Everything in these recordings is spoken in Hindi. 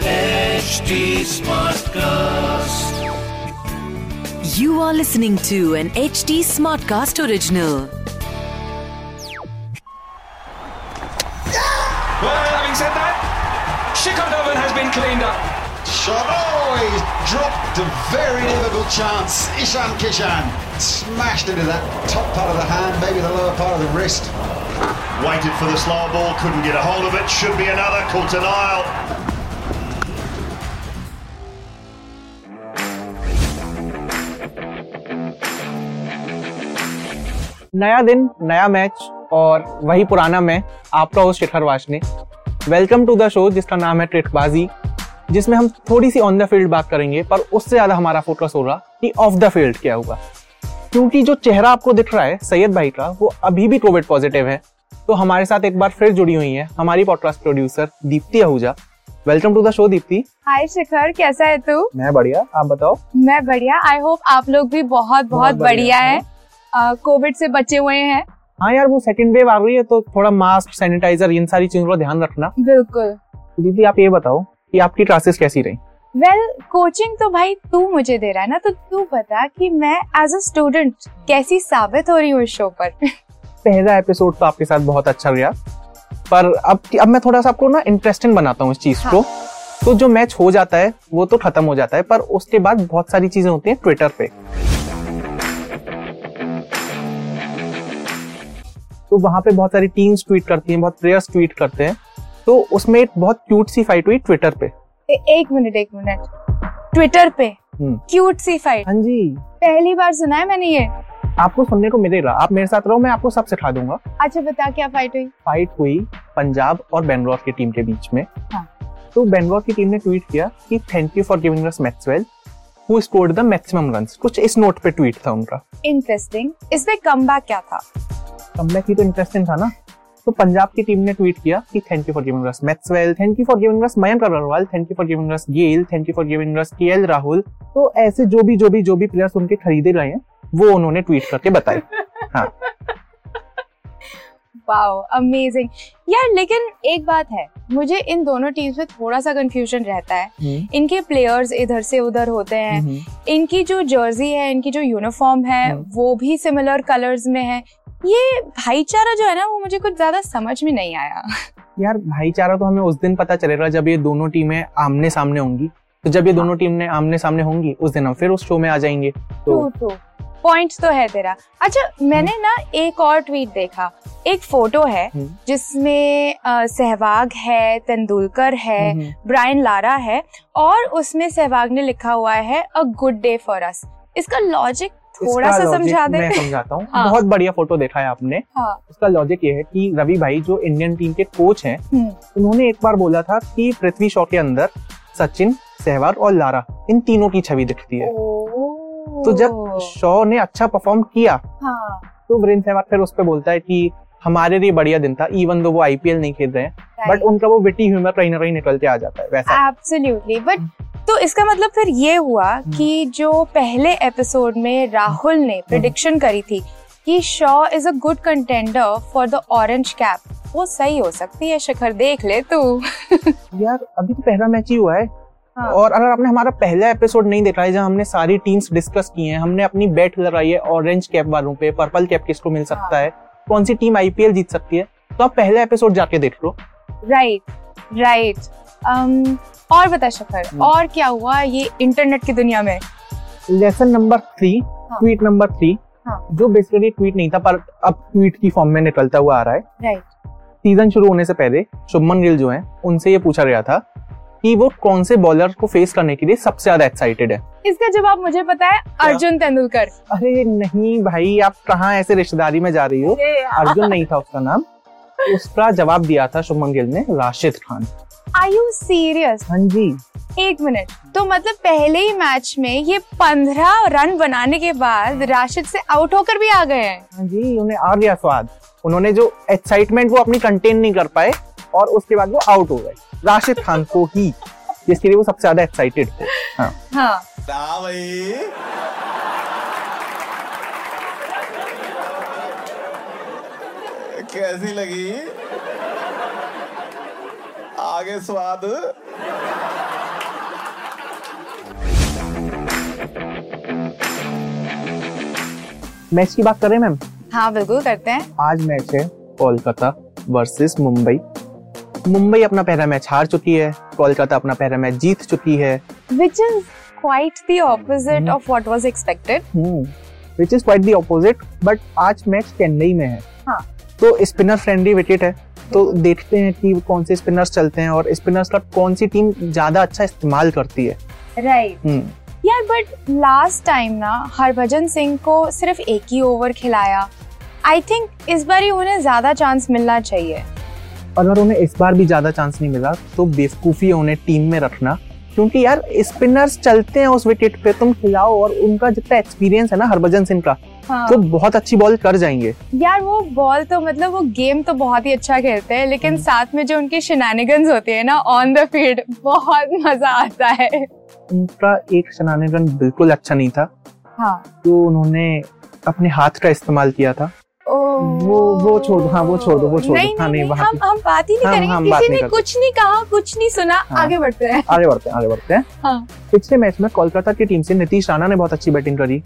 HT Smartcast. You are listening to an HT Smartcast original. Well, having said that, Shikhar Dhawan has been cleaned up. Oh, he's dropped a very difficult chance. Ishan Kishan smashed into that top part of the hand, maybe the lower part of the wrist. Waited for the slower ball, couldn't get a hold of it. Should be another, caught an aisle. नया दिन, नया मैच और वही पुराना मैं, आपका host Shekhar Washne. Welcome to the show जिसका नाम है ट्रिट बाजी, जिसमें हम थोड़ी सी ऑन द फील्ड बात करेंगे, पर उससे ज़्यादा हमारा फोकस होगा कि ऑफ द फील्ड क्या होगा, क्योंकि जो चेहरा आपको दिख रहा है सैयद भाई का, वो अभी भी कोविड पॉजिटिव है। तो हमारे साथ एक बार फिर जुड़ी हुई है हमारी podcast producer Deepti Ahuja. Welcome to the show Deepti. Hi Shikhar, कैसा है तू? मैं बढ़िया, आप बताओ? मैं बढ़िया, आई होप आप लोग भी बहुत बहुत बढ़िया है, कोविड से बचे हुए हैं। हाँ यार, वो सेकंड वेव आ रही है, तो थोड़ा मास्क, सैनिटाइजर, इन सारी चीजों का ध्यान रखना। बिल्कुल। दीदी आप ये बताओ कि आपकी क्लासेस कैसी रही? वेल, कोचिंग तो भाई तू मुझे दे रहा है ना, तो तू बता कि मैं एज अ स्टूडेंट कैसी साबित हो रही हूँ इस शो पर। पहला एपिसोड तो आपके साथ बहुत अच्छा गया, पर अब मैं थोड़ा सा आपको ना इंटरेस्टिंग बनाता हूँ इस चीज को। तो जो मैच हो जाता है वो तो खत्म हो जाता है, पर उसके बाद बहुत सारी चीजें होती है ट्विटर पे। तो वहाँ पे बहुत सारी टीम्स ट्वीट करती हैं, बहुत प्लेयर्स ट्वीट करते हैं, तो उसमें एक बहुत क्यूट सी फाइट हुई ट्विटर पे। एक मिनट ट्विटर पे क्यूट सी फाइट? हाँ जी, पहली बार सुना है मैंने, ये आपको सुनने को मिलेगा। आप मेरे साथ रहो, मैं आपको सब सिखा दूंगा। अच्छा बता, क्या फाइट हुई? फाइट हुई पंजाब और बेंगलोर की टीम के बीच में। हाँ। तो बेंगलोर की टीम ने ट्वीट किया कि thank you for giving us Maxwell who scored the maximum runs, कुछ इस नोट पे ट्वीट था उनका। इंटरेस्टिंग। इसमें कमबैक क्या था? कमबैक ही तो इंटरेस्टिंग था ना। तो पंजाब की टीम ने ट्वीट किया कि thank you for giving us Maxwell, thank you for giving us Mayank Agarwal, thank you for giving us Gayle, thank you for giving us KL Rahul. तो ऐसे जो भी प्लेयर्स उनके खरीदे गए हैं वो उन्होंने ट्वीट करके बताए। हाँ। वाओ, अमेजिंग यार। लेकिन एक बात है, मुझे इन दोनों टीम्स में थोड़ा सा कंफ्यूजन रहता है। इनके प्लेयर्स इधर से उधर होते हैं, इनकी जो जर्सी है, इनकी जो यूनिफॉर्म है वो भी सिमिलर कलर्स में है। ये भाईचारा जो है ना, वो मुझे कुछ ज्यादा समझ में नहीं आया। यार भाईचारा तो हमें उस दिन पता चलेगा जब ये दोनों टीमें आमने सामने होंगी। तो जब ये दोनों टीमें आमने सामने होंगी उस दिन हम फिर उस शो में आ जाएंगे। तो पॉइंट तो है तेरा। अच्छा, मैंने ना एक और ट्वीट देखा, एक फोटो है जिसमें सहवाग है, तेंदुलकर है, ब्रायन लारा है, और उसमें सहवाग ने लिखा हुआ है a good day for us. इसका लॉजिक थोड़ा सा समझा दे। मैं समझाता हूँ। हाँ। बहुत बढ़िया फोटो देखा है आपने। हाँ। इसका लॉजिक ये है कि रवि भाई जो इंडियन टीम के कोच हैं, उन्होंने एक बार बोला था कि पृथ्वी शॉ के अंदर सचिन, सहवाग और लारा, इन तीनों की छवि दिखती है। तो जब शॉ ने अच्छा परफॉर्म किया, हाँ, तो वीरेंद्र सहवाग फिर उस पर बोलता है कि हमारे लिए बढ़िया दिन था, इवन दो वो आईपीएल नहीं खेल रहे हैं, बट उनका वो विटी ह्यूमर कहीं ना कहीं निकलते आ जाता है वैसा। एब्सोल्युटली। बट तो इसका मतलब फिर ये हुआ कि जो पहले एपिसोड में राहुल ने प्रेडिक्शन करी थी कि Shaw is a good contender for the orange cap, वो सही हो सकती है। शिखर देख ले तू। यार अभी तो पहला मैच ही हुआ है। हाँ। और अगर आपने हमारा पहला एपिसोड नहीं देखा है, जहाँ हमने सारी टीम्स डिस्कस की हैं, हमने अपनी बेट लगाई है ऑरेंज कैप वालों पे, पर्पल कैप किसको मिल सकता है, कौन सी टीम आईपीएल जीत सकती है, तो आप पहला एपिसोड जाके देख लो। राइट। और बता शफर, और क्या हुआ ये इंटरनेट की दुनिया में? लेसन नंबर 3, ट्वीट नंबर 3, जो बेसिकली ट्वीट नहीं था पर अब ट्वीट की फॉर्म में निकलता हुआ आ रहा है। राइट। सीजन शुरू होने से पहले शुभमन गिल जो हैं, उनसे ये पूछा गया था कि वो कौन से बॉलर को फेस करने के लिए सबसे ज्यादा एक्साइटेड है। इसका जवाब मुझे पता है, अर्जुन तेंदुलकर। अरे नहीं भाई, आप कहाँ ऐसे रिश्तेदारी में जा रही हो। अर्जुन नहीं था उसका नाम। उसका जवाब दिया था शुभमन गिल ने, Rashid Khan. Are you serious? हाँ जी। एक मिनट, तो मतलब पहले ही मैच में ये 15 रन बनाने के बाद राशिद से आउट होकर भी आ गए हैं। हाँ जी, उन्हें आ गया स्वाद। उन्होंने जो एक्साइटमेंट वो अपनी कंटेन नहीं कर पाए और उसके बाद वो आउट हो गए, राशिद खान को ही, जिसके लिए वो सबसे ज्यादा एक्साइटेड थे। हाँ। हाँ। कैसी लगी आगे स्वाद। मैच की बात कर रहे हैं मैम? हाँ बिल्कुल करते हैं। आज मैच है कोलकाता वर्सेस मुंबई। मुंबई अपना पहला मैच हार चुकी है, कोलकाता अपना पहला मैच जीत चुकी है। Which is quite the opposite of what was expected. Which is quite the opposite, but आज मैच चेन्नई में है। हाँ. तो स्पिनर फ्रेंडली विकेट है, तो देखते हैं कि कौन से स्पिनर्स चलते हैं और स्पिनर्स का कौन सी टीम ज्यादा अच्छा इस्तेमाल करती है। राइट. यार बट लास्ट टाइम ना हरभजन सिंह को सिर्फ एक ही ओवर खिलाया। आई थिंक इस बार ही उन्हें ज्यादा चांस मिलना चाहिए। अगर उन्हें इस बार भी ज्यादा चांस नहीं मिला तो बेवकूफ़ी है उन्हें टीम में रखना, क्योंकि यार स्पिनर्स चलते हैं उस विकेट पे, तुम खिलाओ। और उनका जितना एक्सपीरियंस है ना हरभजन सिंह का, हाँ। तो बहुत अच्छी बॉल कर जाएंगे यार। वो बॉल तो मतलब वो गेम तो बहुत ही अच्छा खेलते हैं, लेकिन साथ में जो उनके शेनानिगन्स होते हैं ना ऑन द फील्ड, बहुत मजा आता है। उनका एक शेनानिगन बिल्कुल अच्छा नहीं था, हाँ। तो उन्होंने अपने हाथ का इस्तेमाल किया था। वो छोड़ दो। हम बात ही नहीं करेंगे। किसी ने कुछ नहीं कहा, कुछ नहीं सुना। आगे बढ़ते हैं। हाँ। पिछले मैच में कोलकाता की टीम से नीतीश राणा ने बहुत अच्छी बैटिंग करी,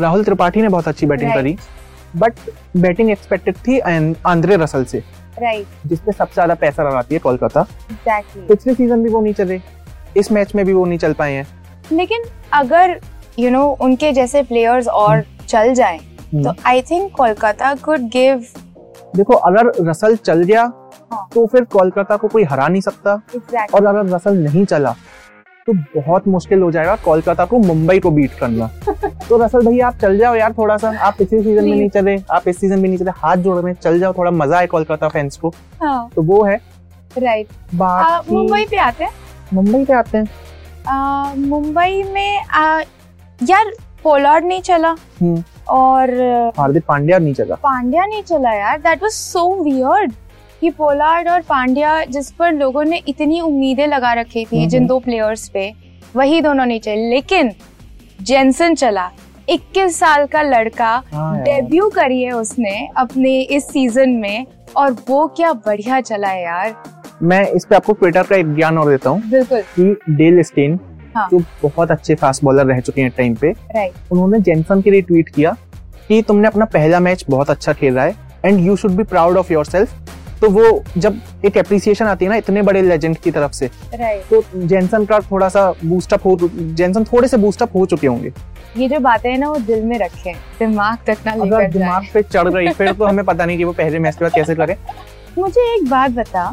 राहुल त्रिपाठी ने बहुत अच्छी बैटिंग करी, बट बैटिंग एक्सपेक्टेड थी आंद्रे रसल से, जिसपे सबसे ज्यादा पैसा लगाती है कोलकाता। पिछले सीजन भी वो नहीं चले, इस मैच में भी वो नहीं चल पाए हैं। लेकिन अगर यू नो उनके जैसे प्लेयर्स और चल जाए तो I think Kolkata could give। देखो अगर रसल चल गया, हाँ। तो फिर कोलकाता को कोई हरा नहीं सकता। Exactly. और अगर रसल नहीं चला तो बहुत मुश्किल हो जाएगा कोलकाता को मुंबई को बीट करना। तो रसल भैया आप चल जाओ यार, थोड़ा सा। आप पिछले सीजन में नहीं चले, आप इस सीजन में नहीं चले, हाथ जोड़ में चल जाओ, थोड़ा मजा है कोलकाता फैंस को। हाँ। तो वो है। राइट। मुंबई पे आते हैं। मुंबई में यार पोलार्ड नहीं चला और हार्दिक पांड्या नहीं चला यार। दैट वाज सो वियर्ड कि पोलार्ड और पांड्या, जिस पर लोगों ने इतनी उम्मीदें लगा रखी थी जिन दो प्लेयर्स पे, वही दोनों नहीं चले। लेकिन जेनसन चला, 21 साल का लड़का, डेब्यू करी है उसने अपने इस सीजन में और वो क्या बढ़िया चला है यार। मैं इस पे आपको ट्विटर का एक ज्ञान और देता हूँ कि डेल स्टेन, हाँ। जो बहुत अच्छे फास्ट बॉलर रह चुके हैं टाइम पे, उन्होंने जेनसन के लिए ट्वीट किया कि तुमने अपना पहला मैच बहुत अच्छा खेला है and you should be proud of yourself. तो वो जब एक एप्रिसिएशन आती है ना इतने बड़े लेजेंड की तरफ से, तो जेनसन का थोड़ा सा बूस्टअप हो, जेनसन थोड़े से बूस्टअप हो चुके होंगे। ये जो बातें हैं ना वो दिल में रखें, दिमाग तक ना लेकर जाएं। अगर दिमाग पे चढ़ गई फिर तो हमें पता नहीं कि वो पहले मैच के बाद कैसे करें। मुझे एक बात बता,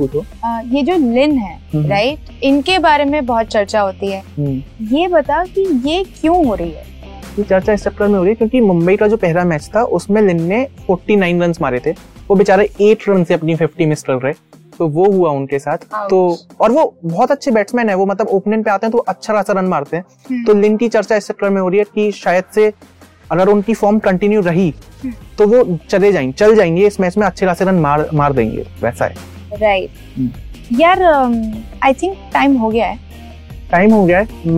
ये जो लिन है, राइट, इनके बारे में बहुत चर्चा होती है, ये बता कि ये क्यों हो रही है? ये चर्चा इस चक्कर में हो रही है क्योंकि मुंबई का जो पहला मैच था उसमें लिन ने 49 रन मारे थे, वो बेचारे 8 रन से अपनी 50 मिस कर रहे, तो वो हुआ उनके साथ। तो और वो बहुत अच्छे बैट्समैन है, वो मतलब ओपनिंग पे आते हैं तो अच्छा खासा रन मारते हैं। तो लिन की चर्चा इस चक्कर में हो रही है कि शायद से अगर उनकी फॉर्म कंटिन्यू रही तो वो चल जाएंगे इस मैच में, अच्छे खासे रन मार देंगे, वैसा है। राइट। यार आई थिंक टाइम हो गया है,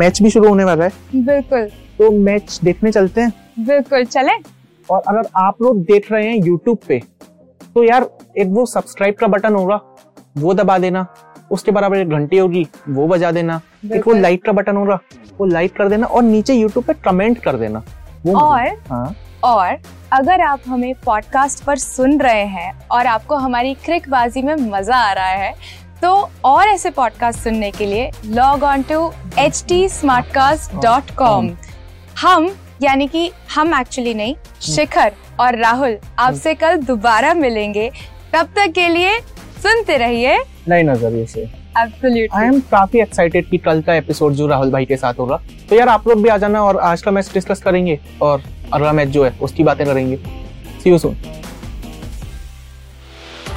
मैच भी शुरू होने वाला है। बिल्कुल। तो मैच देखने चलते हैं? बिल्कुल चले। और अगर आप लोग देख रहे हैं यूट्यूब पे तो यार एक वो सब्सक्राइब का बटन होगा वो दबा देना, उसके बराबर एक घंटी होगी वो बजा देना, एक वो लाइक का बटन होगा वो लाइक कर देना और नीचे यूट्यूब पे कमेंट कर देना। और अगर आप हमें पॉडकास्ट पर सुन रहे हैं और आपको हमारी क्रिकबाजी में मजा आ रहा है तो और ऐसे पॉडकास्ट सुनने के लिए लॉग ऑन टू htsmartcast.com। हम यानी कि हम एक्चुअली नहीं, शिखर और राहुल आपसे कल दोबारा मिलेंगे। तब तक के लिए सुनते रहिए नई नजरिए से। Absolutely. I am काफी excited कि कल का एपिसोड जो राहुल भाई के साथ होगा, तो यार आप लोग भी आ जाना और आज का मैच डिस्कस करेंगे और अगला मैच जो है उसकी बातें करेंगे। See you soon.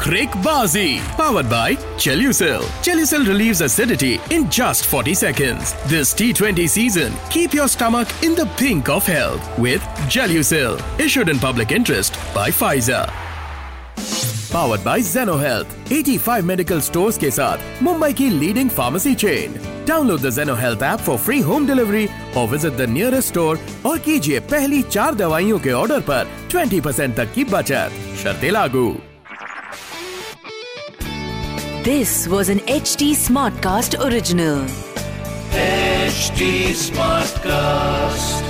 Crickbazi powered by Gelusil. Gelusil relieves acidity in just 40 seconds. This T20 season, keep your stomach in the pink of health with Gelusil. Issued in public interest by Pfizer. Powered by Zeno Health, 85 medical stores के साथ मुंबई की leading pharmacy chain. Download the Zeno Health app for free home delivery or visit the nearest store और कीजिए पहली 4 दवाइयों के ऑर्डर पर 20% तक की बचत। शर्तें लागू। This was an HT Smartcast original. HT Smartcast.